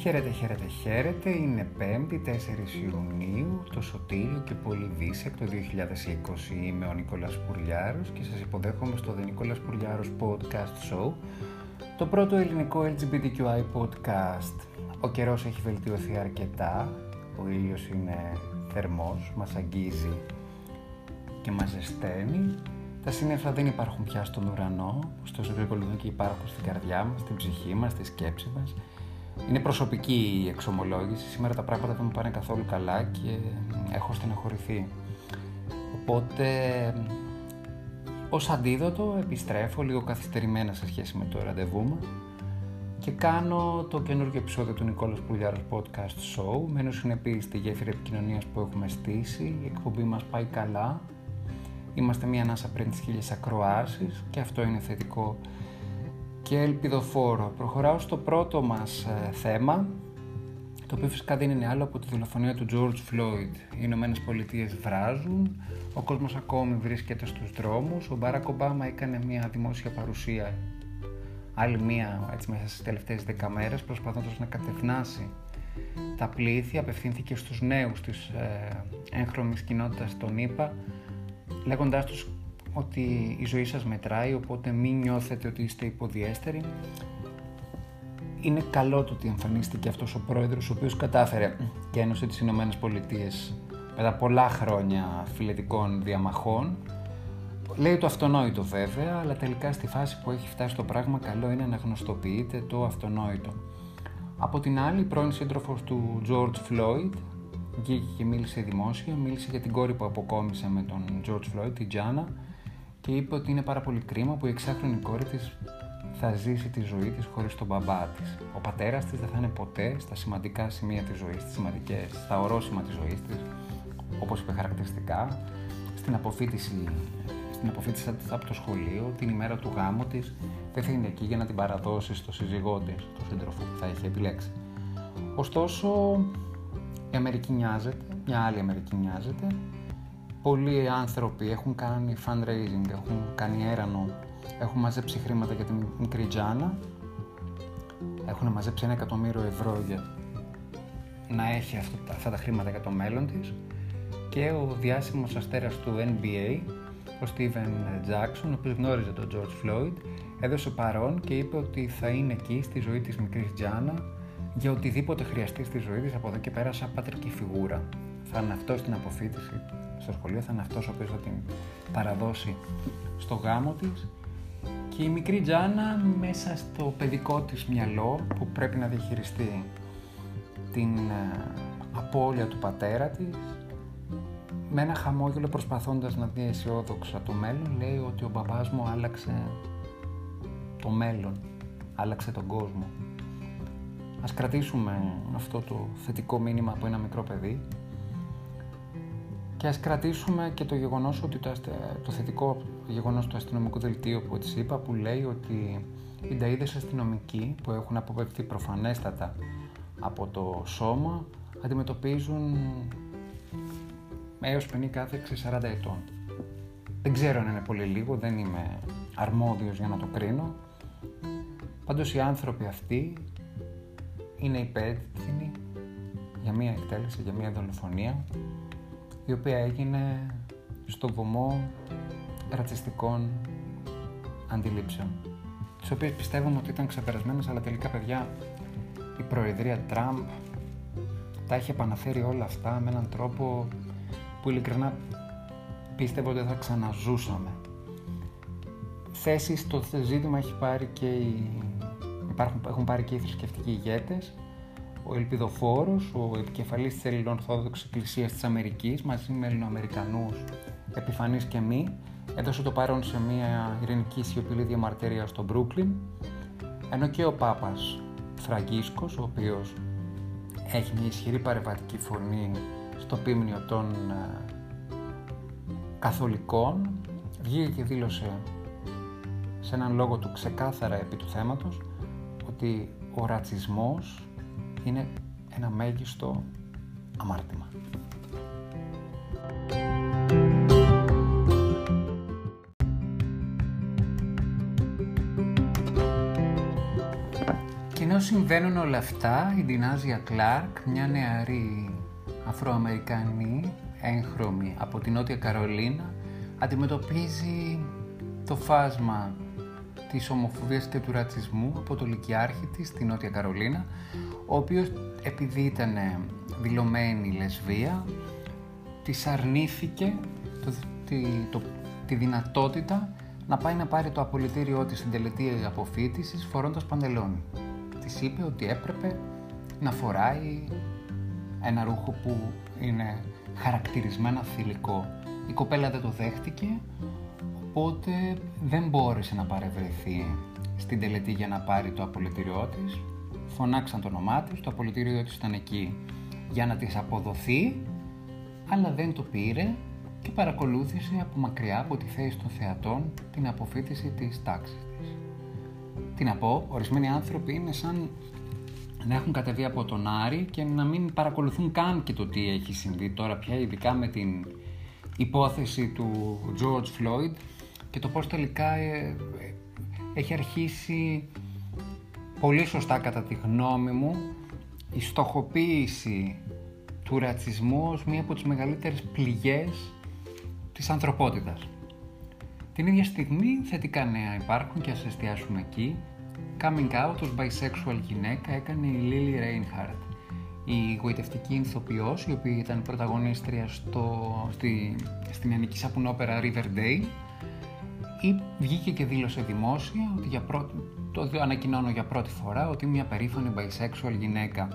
Χαίρετε, χαίρετε, χαίρετε. Είναι 5η, 4 Ιουνίου, το σωτήριο και πολυδίσεκτο 2020. Είμαι ο Νικόλας Πουργιάρος και σας υποδέχομαι στο The Νικόλας Πουργιάρος Podcast Show, το πρώτο ελληνικό LGBTQI podcast. Ο καιρός έχει βελτιωθεί αρκετά, ο ήλιος είναι θερμός, μας αγγίζει και μας ζεσταίνει. Τα σύννεφα δεν υπάρχουν πια στον ουρανό, ωστόσο εξακολουθούν και υπάρχουν στην καρδιά μας, στην ψυχή μας, στη σκέψη μας. Είναι προσωπική η εξομολόγηση. Σήμερα τα πράγματα δεν μου πάνε καθόλου καλά και έχω στενοχωρηθεί. Οπότε, ως αντίδοτο, επιστρέφω λίγο καθυστερημένα σε σχέση με το ραντεβού μας και κάνω το καινούργιο επεισόδιο του Νικόλας Πουργιάρος Podcast Show. Μένω συνεπή στη γέφυρα επικοινωνίας που έχουμε στήσει. Η εκπομπή μας πάει καλά. Είμαστε μία ανάσα πριν τις 1000 ακροάσεις και αυτό είναι θετικό και ελπιδοφόρο. Προχωράω στο πρώτο μας θέμα, το οποίο φυσικά δεν είναι άλλο από τη δολοφονία του Τζορτζ Φλόιντ. Οι Ηνωμένες Πολιτείες βράζουν, ο κόσμος ακόμη βρίσκεται στους δρόμους. Ο Μπάρακ Ομπάμα έκανε μία δημόσια παρουσία, άλλη μία έτσι, μέσα στις τελευταίες 10 μέρες, προσπαθώντας να κατευνάσει τα πλήθη. Απευθύνθηκε στους νέους της έγχρωμης κοινότητας των ΗΠΑ, λέγοντάς τους ότι η ζωή σας μετράει, οπότε μην νιώθετε ότι είστε υποδιέστεροι. Είναι καλό το ότι εμφανίστηκε αυτός ο πρόεδρος, ο οποίος κατάφερε και ένωσε τις Ηνωμένες Πολιτείες μετά πολλά χρόνια φιλετικών διαμαχών. Λέει το αυτονόητο βέβαια, αλλά τελικά στη φάση που έχει φτάσει το πράγμα, καλό είναι να γνωστοποιείτε το αυτονόητο. Από την άλλη, η πρώην σύντροφος του Τζορτζ Φλόιντ βγήκε και μίλησε δημόσια, μίλησε για την κόρη που αποκόμισε με τον Τζορτζ Φλόιντ, την Τζιάνα, και είπε ότι είναι πάρα πολύ κρίμα που η εξάχρονη κόρη της θα ζήσει τη ζωή της χωρίς τον μπαμπά της. Ο πατέρας της δεν θα είναι ποτέ στα σημαντικά σημεία της ζωής της, στα ορόσημα της ζωής της, όπως είπε χαρακτηριστικά, στην αποφύτιση από το σχολείο, την ημέρα του γάμου της, δεν θα είναι εκεί για να την παραδώσει στο σύζυγό της, τον σύντροφο που θα είχε επιλέξει. Ωστόσο, η Αμερική νοιάζεται, μια άλλη Αμερική νοιάζεται. Πολλοί άνθρωποι έχουν κάνει fundraising, έχουν κάνει έρανο, έχουν μαζέψει χρήματα για την μικρή Τζάνα, έχουν μαζέψει 1.000.000 ευρώ για να έχει αυτά τα χρήματα για το μέλλον της, και ο διάσημος αστέρας του NBA, ο Στίβεν Τζάκσον, ο οποίος γνώριζε τον Τζορτζ Φλόιντ, έδωσε παρόν και είπε ότι θα είναι εκεί στη ζωή της μικρής Τζάνα για οτιδήποτε χρειαστεί στη ζωή της από εδώ και πέρα, σαν πατρική φιγούρα. Θα είναι αυτός στην αποφύτιση στο σχολείο, θα είναι αυτός ο οποίος θα την παραδώσει στο γάμο της. Και η μικρή Τζάνα, μέσα στο παιδικό της μυαλό, που πρέπει να διαχειριστεί την απώλεια του πατέρα της, με ένα χαμόγελο, προσπαθώντας να δει αισιόδοξα το μέλλον, λέει ότι ο μπαμπάς μου άλλαξε το μέλλον, άλλαξε τον κόσμο. Ας κρατήσουμε αυτό το θετικό μήνυμα από ένα μικρό παιδί και ας κρατήσουμε και το γεγονός ότι το θετικό γεγονός του αστυνομικού δελτίου που της είπα, που λέει ότι οι νταΐδες αστυνομικοί, που έχουν αποπευθεί προφανέστατα από το σώμα, αντιμετωπίζουν έως ποινή κάθεξης 40 ετών. Δεν ξέρω αν είναι πολύ λίγο, δεν είμαι αρμόδιος για να το κρίνω. Πάντως οι άνθρωποι αυτοί είναι υπεύθυνοι για μία εκτέλεση, για μία δολοφονία, η οποία έγινε στο βωμό ρατσιστικών αντιλήψεων, τις οποίες πιστεύουμε ότι ήταν ξεπερασμένες, αλλά τελικά, παιδιά, η προεδρία Τραμπ τα είχε επαναφέρει όλα αυτά με έναν τρόπο που ειλικρινά πίστευα ότι θα ξαναζούσαμε. Θέση στο ζήτημα έχει πάρει και έχουν πάρει και οι θρησκευτικοί ηγέτες. Ο Ελπιδοφόρος, ο επικεφαλής της Ελληνοορθόδοξης Εκκλησίας της Αμερικής, μαζί με Ελληνοαμερικανούς επιφανείς και μη, έδωσε το παρόν σε μια ειρηνική σιωπηλή διαμαρτυρία στο Μπρούκλιν, ενώ και ο Πάπας Φραγκίσκος, ο οποίος έχει μια ισχυρή παρεμβατική φωνή στο πίμνιο των καθολικών, βγήκε και δήλωσε σε έναν λόγο του ξεκάθαρα επί του θέματος ότι ο ρατσισμός είναι ένα μέγιστο αμάρτημα. Και ενώ Ενώ συμβαίνουν όλα αυτά, η Ντανάζια Κλάρκ, μια νεαρή Αφροαμερικανή, έγχρωμη από την Νότια Καρολίνα, αντιμετωπίζει το φάσμα της ομοφοβίας και του ρατσισμού από το λυκειάρχη της στη Νότια Καρολίνα, ο οποίος, επειδή ήταν δηλωμένη λεσβία, της αρνήθηκε τη δυνατότητα να πάει να πάρει το απολυτήριό της στην τελετή αποφοίτησης φορώντας παντελόνι. Της είπε ότι έπρεπε να φοράει ένα ρούχο που είναι χαρακτηρισμένα θηλυκό. Η κοπέλα δεν το δέχτηκε, οπότε δεν μπόρεσε να παρευρεθεί στην τελετή για να πάρει το απολυτήριό της. Φωνάξαν το όνομά της, το απολυτήριό της ήταν εκεί για να της αποδοθεί, αλλά δεν το πήρε και παρακολούθησε από μακριά, από τη θέση των θεατών, την αποφοίτηση της τάξης της. Τι να πω, ορισμένοι άνθρωποι είναι σαν να έχουν κατεβεί από τον Άρη και να μην παρακολουθούν καν και το τι έχει συμβεί τώρα πια, ειδικά με την υπόθεση του Τζορτζ Φλόιντ και το πώς τελικά έχει αρχίσει, πολύ σωστά κατά τη γνώμη μου, η στοχοποίηση του ρατσισμού ως μία από τις μεγαλύτερες πληγές της ανθρωπότητας. Την ίδια στιγμή θετικά νέα υπάρχουν και ας εστιάσουμε εκεί. Coming out ως bisexual γυναίκα έκανε η Lili Reinhart, η γοητευτική ηθοποιός, η οποία ήταν πρωταγωνίστρια στην ελληνική σαπουνόπερα Riverdale, ή βγήκε και δήλωσε δημόσια ότι το ανακοινώνω για πρώτη φορά ότι μια περήφανη bisexual γυναίκα.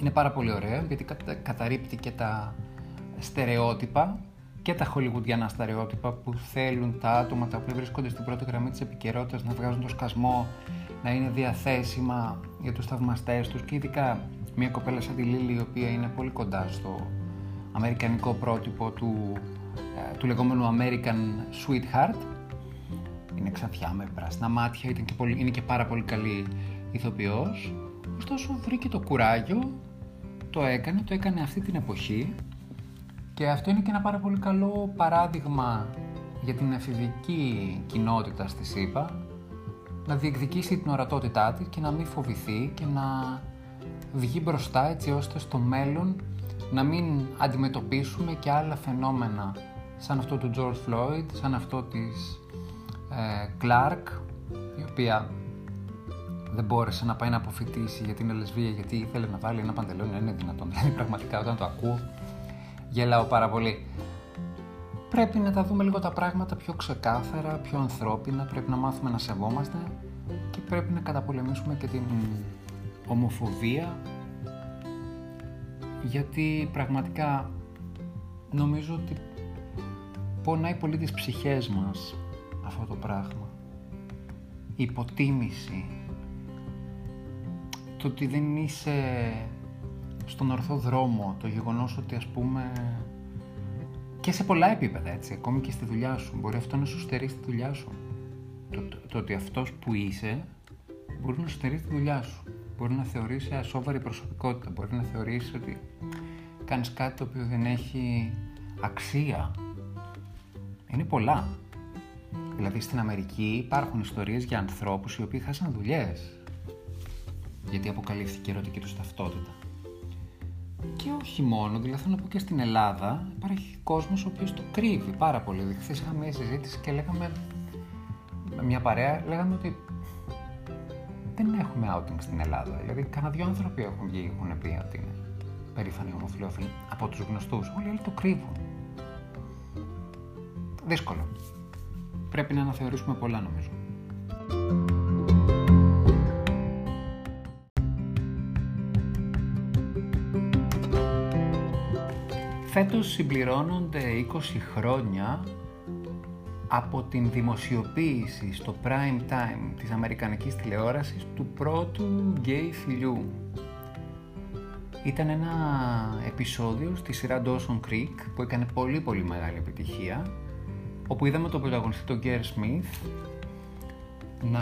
Είναι πάρα πολύ ωραίο γιατί καταρρίπτει και τα στερεότυπα και τα χολιγουδιανά στερεότυπα που θέλουν τα άτομα τα οποία βρίσκονται στην πρώτη γραμμή της επικαιρότητας να βγάζουν το σκασμό, να είναι διαθέσιμα για τους θαυμαστές τους, και ειδικά μια κοπέλα σαν τη Λίλη, η οποία είναι πολύ κοντά στο αμερικανικό πρότυπο του λεγόμενου American Sweetheart. Είναι ξαφιά με πράσινα μάτια, είναι και πάρα πολύ καλή ηθοποιός. Ωστόσο βρήκε το κουράγιο, το έκανε αυτή την εποχή, και αυτό είναι και ένα πάρα πολύ καλό παράδειγμα για την εφηβική κοινότητα στη ΣΥΠΑ, να διεκδικήσει την ορατότητά της και να μην φοβηθεί και να βγει μπροστά, έτσι ώστε στο μέλλον να μην αντιμετωπίσουμε και άλλα φαινόμενα σαν αυτό του Τζορτζ Φλόιντ, σαν αυτό της Κλάρκ, η οποία δεν μπόρεσε να πάει να αποφοιτήσει γιατί είναι λεσβία, γιατί ήθελε να βάλει ένα παντελόνι, δεν είναι δυνατόν. Δηλαδή, πραγματικά όταν το ακούω, γελάω πάρα πολύ. Πρέπει να τα δούμε λίγο τα πράγματα πιο ξεκάθαρα, πιο ανθρώπινα, πρέπει να μάθουμε να σεβόμαστε και πρέπει να καταπολεμήσουμε και την ομοφοβία, γιατί πραγματικά νομίζω ότι πονάει πολύ τις ψυχές μας αυτό το πράγμα. Η υποτίμηση, το ότι δεν είσαι στον ορθό δρόμο, το γεγονός ότι, ας πούμε, και σε πολλά επίπεδα, έτσι, ακόμη και στη δουλειά σου, μπορεί αυτό να σου στερήσει τη δουλειά σου. Το ότι αυτός που είσαι μπορεί να σου στερήσει τη δουλειά σου, μπορεί να θεωρήσει ασόβαρη προσωπικότητα, μπορεί να θεωρήσει ότι κάνεις κάτι το οποίο δεν έχει αξία. Είναι πολλά. Δηλαδή στην Αμερική υπάρχουν ιστορίες για ανθρώπους οι οποίοι χάσαν δουλειές γιατί αποκαλύφθηκε η ερωτική τους ταυτότητα. Και όχι μόνο, δηλαδή θέλω να πω και στην Ελλάδα υπάρχει κόσμος ο οποίος το κρύβει πάρα πολύ. Χθες είχαμε μια συζήτηση και λέγαμε, μια παρέα, λέγαμε ότι δεν έχουμε outing στην Ελλάδα. Δηλαδή κανένα δύο άνθρωποι έχουν βγει, έχουν πει ότι είναι περήφανοι ομοφυλόφιλοι από τους γνωστούς. Όλοι το κρύβουν. Δύσκολο. Πρέπει να αναθεωρήσουμε πολλά, νομίζω. Φέτος συμπληρώνονται 20 χρόνια από την δημοσιοποίηση στο prime time της αμερικανικής τηλεόρασης του πρώτου γκέι φιλιού. Ήταν ένα επεισόδιο στη σειρά Dawson Creek που έκανε πολύ πολύ μεγάλη επιτυχία, όπου είδαμε τον πρωταγωνιστή, τον Κερ Σμιθ, να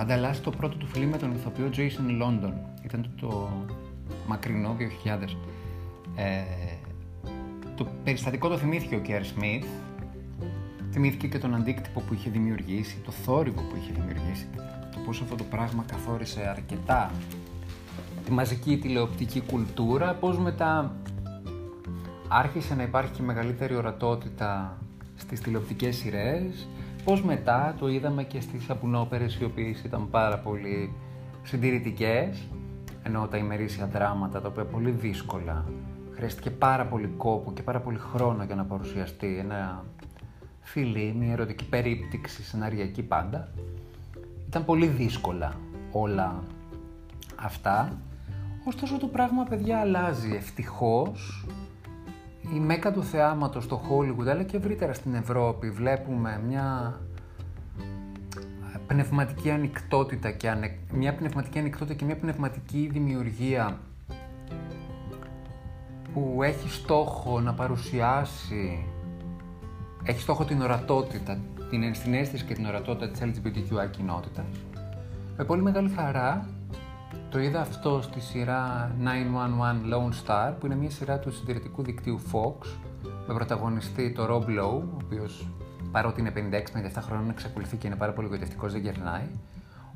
ανταλλάσσει το πρώτο του φιλί με τον ηθοποιό Τζέισον Λόντον. Ήταν το μακρινό 2000. Το περιστατικό το θυμήθηκε ο Κερ Σμιθ Θυμήθηκε και τον αντίκτυπο που είχε δημιουργήσει, το θόρυβο που είχε δημιουργήσει, το πώς αυτό το πράγμα καθόρισε αρκετά τη μαζική τηλεοπτική κουλτούρα, πώς μετά άρχισε να υπάρχει και μεγαλύτερη ορατότητα στις τηλεοπτικές σειρές, πώς μετά το είδαμε και στις σαπουνόπερες οι οποίες ήταν πάρα πολύ συντηρητικές, ενώ τα ημερήσια δράματα, τα οποία πολύ δύσκολα χρειάστηκε πάρα πολύ κόπο και πάρα πολύ χρόνο για να παρουσιαστεί ένα φιλί, μια ερωτική περίπτυξη, σεναριακή πάντα. Ήταν πολύ δύσκολα όλα αυτά. Ωστόσο το πράγμα, παιδιά, αλλάζει ευτυχώς. Η μέκα του θεάματος στο Hollywood, αλλά και ευρύτερα στην Ευρώπη, βλέπουμε μια πνευματική ανοιχτότητα και μια πνευματική δημιουργία που έχει στόχο να παρουσιάσει, έχει στόχο την ορατότητα, την ενσυναίσθηση και την ορατότητα της LGBTQI κοινότητας. Με πολύ μεγάλη χαρά το είδα αυτό στη σειρά 911 Lone Star, που είναι μια σειρά του συντηρητικού δικτύου Fox, με πρωταγωνιστή το Rob Lowe, ο οποίος παρότι είναι 56-57 χρόνων εξακολουθεί και είναι πάρα πολύ γοητευτικός, δεν γερνάει,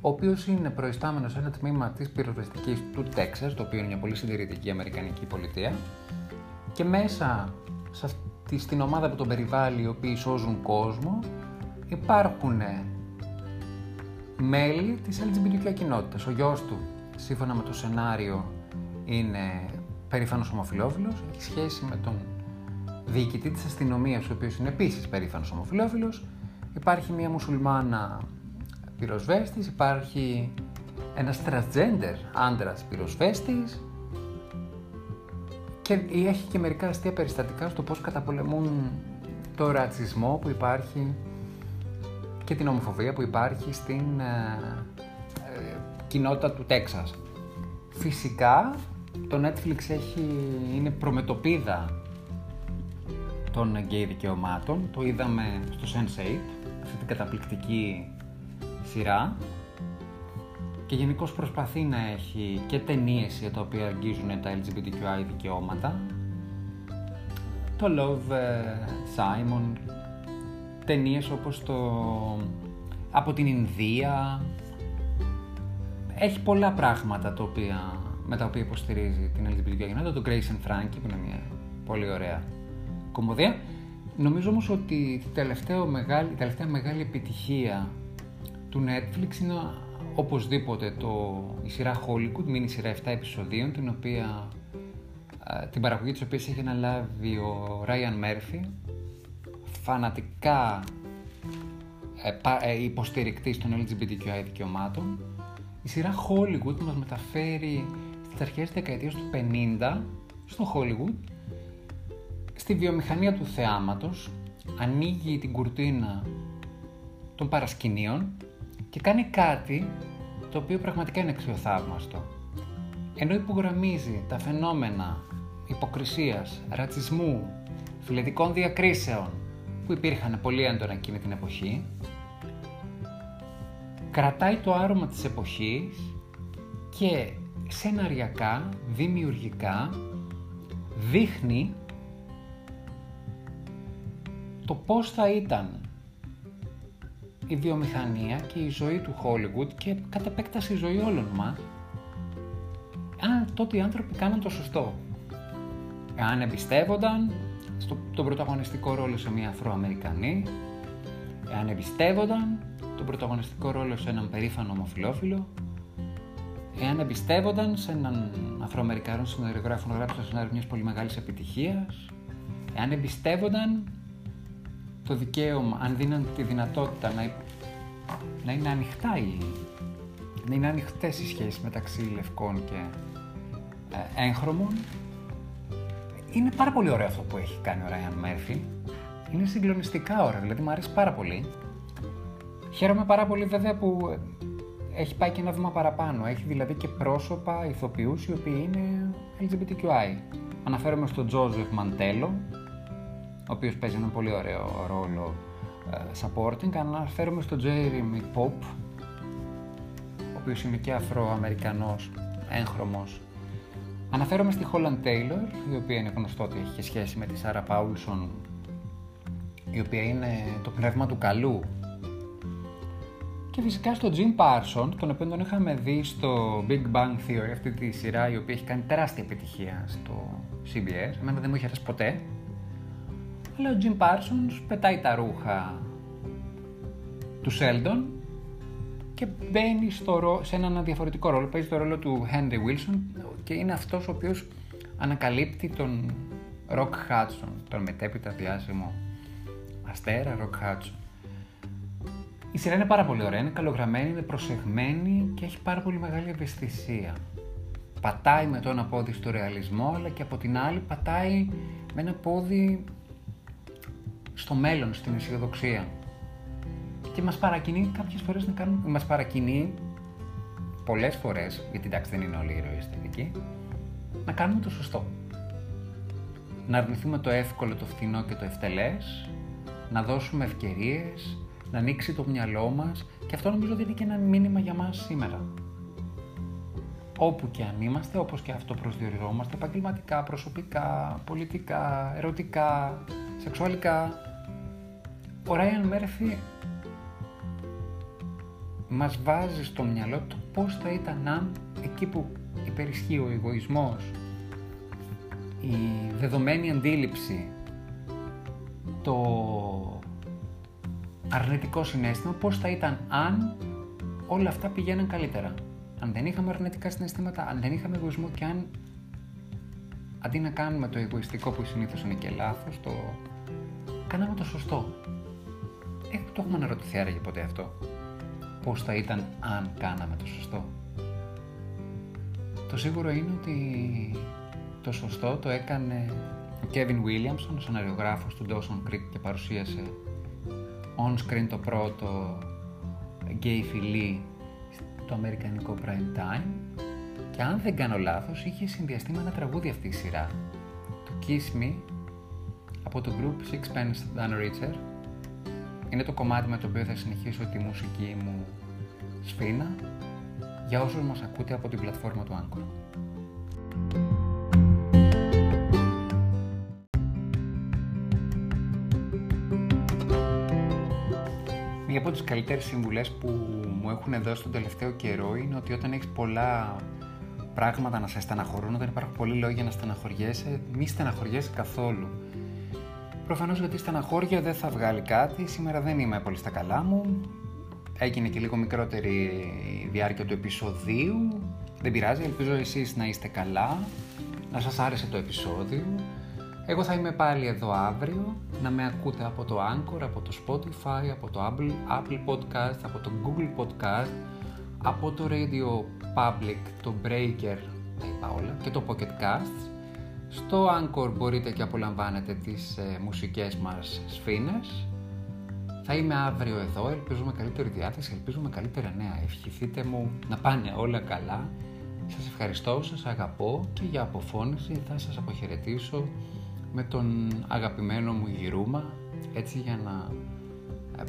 ο οποίος είναι προϊστάμενος σε ένα τμήμα της πυροσβεστικής του Τέξας, το οποίο είναι μια πολύ συντηρητική αμερικανική πολιτεία, και μέσα σε αυτή, στην ομάδα που τον περιβάλλει, οι οποίοι σώζουν κόσμο, υπάρχουν μέλη της LGBTQ κοινότητας. Ο γιος του, σύμφωνα με το σενάριο, είναι περήφανος ομοφυλόφιλος, έχει σχέση με τον διοικητή της αστυνομίας, ο οποίος είναι επίσης περήφανος ομοφυλόφιλος. Υπάρχει μια μουσουλμάνα πυροσβέστης, υπάρχει ένας transgender άντρας πυροσβέστης και έχει και μερικά αστεία περιστατικά στο πώς καταπολεμούν το ρατσισμό που υπάρχει και την ομοφοβία που υπάρχει στην κοινότητα του Τέξας. Φυσικά το Netflix είναι προμετωπίδα των γκέι δικαιωμάτων. Το είδαμε στο Sense8, αυτή την καταπληκτική σειρά, και γενικώς προσπαθεί να έχει και ταινίες για τα οποία αγγίζουν τα LGBTQI δικαιώματα. Το Love, Simon, ταινίες όπως το από την Ινδία. Έχει πολλά πράγματα με τα οποία υποστηρίζει την LGBTQI κοινότητα. Το Grace and Frankie, που είναι μια πολύ ωραία κομμωδία. Νομίζω όμως ότι η τελευταία μεγάλη επιτυχία του Netflix είναι οπωσδήποτε η σειρά Hollywood, μίνι σειρά 7 επεισοδίων, την παραγωγή της οποίας έχει αναλάβει ο Ryan Murphy, φανατικά υποστηρικτής των LGBTQI δικαιωμάτων. Η σειρά Hollywood μας μεταφέρει στις αρχές της δεκαετίας του 50 στο Hollywood, στη βιομηχανία του θεάματος, ανοίγει την κουρτίνα των παρασκηνίων και κάνει κάτι το οποίο πραγματικά είναι αξιοθαύμαστο. Ενώ υπογραμμίζει τα φαινόμενα υποκρισίας, ρατσισμού, φιλετικών διακρίσεων που υπήρχαν πολύ έντονα εκείνη την εποχή, κρατάει το άρωμα της εποχής και σεναριακά, δημιουργικά, δείχνει το πώς θα ήταν η βιομηχανία και η ζωή του Hollywood και κατ' επέκταση η ζωή όλων μας, αν τότε οι άνθρωποι κάναν το σωστό. Αν εμπιστεύονταν τον πρωταγωνιστικό ρόλο σε μια Αφροαμερικανή, αν εμπιστεύονταν τον πρωταγωνιστικό ρόλο σε έναν περήφανο ομοφυλόφιλο, εάν εμπιστεύονταν σε έναν Αφροαμερικανό σεναριογράφο να γράψει το σενάριο μιας πολύ μεγάλης επιτυχίας, εάν εμπιστεύονταν το δικαίωμα, αν δίναν τη δυνατότητα να είναι ανοιχτά να είναι ανοιχτές οι σχέσεις μεταξύ λευκών και έγχρωμων. Είναι πάρα πολύ ωραίο αυτό που έχει κάνει ο Ryan Murphy. Είναι συγκλονιστικά ωραίο, δηλαδή μου αρέσει πάρα πολύ. Χαίρομαι πάρα πολύ βέβαια που έχει πάει και ένα βήμα παραπάνω. Έχει δηλαδή και πρόσωπα, ηθοποιούς, οι οποίοι είναι LGBTQI. Αναφέρομαι στον Joseph Mantello, ο οποίος παίζει έναν πολύ ωραίο ρόλο supporting. Αναφέρομαι στον Jeremy Pop, ο οποίος είναι και Αφροαμερικανός, έγχρωμος. Αναφέρομαι στη Holland Taylor, η οποία είναι γνωστό ότι έχει και σχέση με τη Sarah Paulson, η οποία είναι το πνεύμα του καλού. Και φυσικά στο Jim Parsons, τον οποίο τον είχαμε δει στο Big Bang Theory, αυτή τη σειρά η οποία έχει κάνει τεράστια επιτυχία στο CBS. Εμένα δεν μου είχε αρέσει ποτέ. Αλλά ο Jim Parsons πετάει τα ρούχα του Sheldon και μπαίνει σε έναν διαφορετικό ρόλο. Παίζει το ρόλο του Henry Wilson και είναι αυτός ο οποίος ανακαλύπτει τον Rock Hudson, τον μετέπειτα διάσημο αστέρα Rock Hudson. Η σειρά είναι πάρα πολύ ωραία, είναι καλογραμμένη, είναι προσεγμένη και έχει πάρα πολύ μεγάλη ευαισθησία. Πατάει με το ένα πόδι στο ρεαλισμό, αλλά και από την άλλη πατάει με ένα πόδι στο μέλλον, στην αισιοδοξία. Και μας παρακινεί κάποιες φορές να κάνουμε... Μας παρακινεί πολλές φορές, γιατί εντάξει δεν είναι όλοι οι ήρωες θετικοί, να κάνουμε το σωστό. Να αρνηθούμε το εύκολο, το φθηνό και το ευτελές, να δώσουμε ευκαιρίες, να ανοίξει το μυαλό μας, και αυτό νομίζω δίνει και ένα μήνυμα για μας σήμερα. Όπου και αν είμαστε, όπως και αυτό προσδιοριζόμαστε, επαγγελματικά, προσωπικά, πολιτικά, ερωτικά, σεξουαλικά, ο Ryan Murphy μας βάζει στο μυαλό του πώς θα ήταν αν, εκεί που υπερισχύει ο εγωισμός, η δεδομένη αντίληψη, το αρνητικό συναίσθημα, πώς θα ήταν αν όλα αυτά πηγαίναν καλύτερα. Αν δεν είχαμε αρνητικά συναισθήματα, αν δεν είχαμε εγωισμό και αν αντί να κάνουμε το εγωιστικό που συνήθως είναι και λάθος, το κάναμε το σωστό. Το έχουμε αναρωτηθεί άραγε ποτέ αυτό? Πώς θα ήταν αν κάναμε το σωστό? Το σίγουρο είναι ότι το σωστό το έκανε ο Κέβιν Ουίλιαμσον, ο σεναριογράφος του Dawson's Creek, και παρουσίασε on-screen το πρώτο γκέι φιλί στο αμερικανικό prime time, και αν δεν κάνω λάθος είχε συνδυαστεί με ένα τραγούδι αυτή η σειρά, το Kiss Me από το group Sixpence None the Richer. Είναι το κομμάτι με το οποίο θα συνεχίσω τη μουσική μου σφήνα για όσους μας ακούτε από την πλατφόρμα του Anchor. Μία από τις καλύτερες συμβουλές που μου έχουν δώσει τον τελευταίο καιρό είναι ότι όταν έχεις πολλά πράγματα να σε στεναχωρούν, όταν υπάρχουν πολλοί λόγοι να στεναχωριέσαι, μη στεναχωριέσαι καθόλου. Προφανώς γιατί στεναχώρια δεν θα βγάλει κάτι, σήμερα δεν είμαι πολύ στα καλά μου, έγινε και λίγο μικρότερη η διάρκεια του επεισοδίου, δεν πειράζει, ελπίζω εσείς να είστε καλά, να σας άρεσε το επεισόδιο. Εγώ θα είμαι πάλι εδώ αύριο, να με ακούτε από το Anchor, από το Spotify, από το Apple Podcast, από το Google Podcast, από το Radio Public, το Breaker, τα είπα όλα, και το Pocket Cast. Στο Anchor μπορείτε και απολαμβάνετε τις μουσικές μας σφήνες. Θα είμαι αύριο εδώ, ελπίζω με καλύτερη διάθεση, ελπίζω με καλύτερα νέα. Ευχηθείτε μου να πάνε όλα καλά. Σας ευχαριστώ, σας αγαπώ, και για αποφώνηση θα σας αποχαιρετήσω με τον αγαπημένο μου γυρούμα, έτσι για να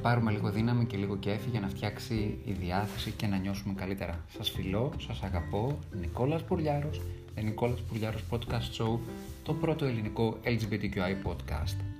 πάρουμε λίγο δύναμη και λίγο κέφι, για να φτιάξει η διάθεση και να νιώσουμε καλύτερα. Σας φιλώ, σας αγαπώ. Νικόλας Πουργιάρος, Νικόλας Πουργιάρος Podcast Show, το πρώτο ελληνικό LGBTQI podcast.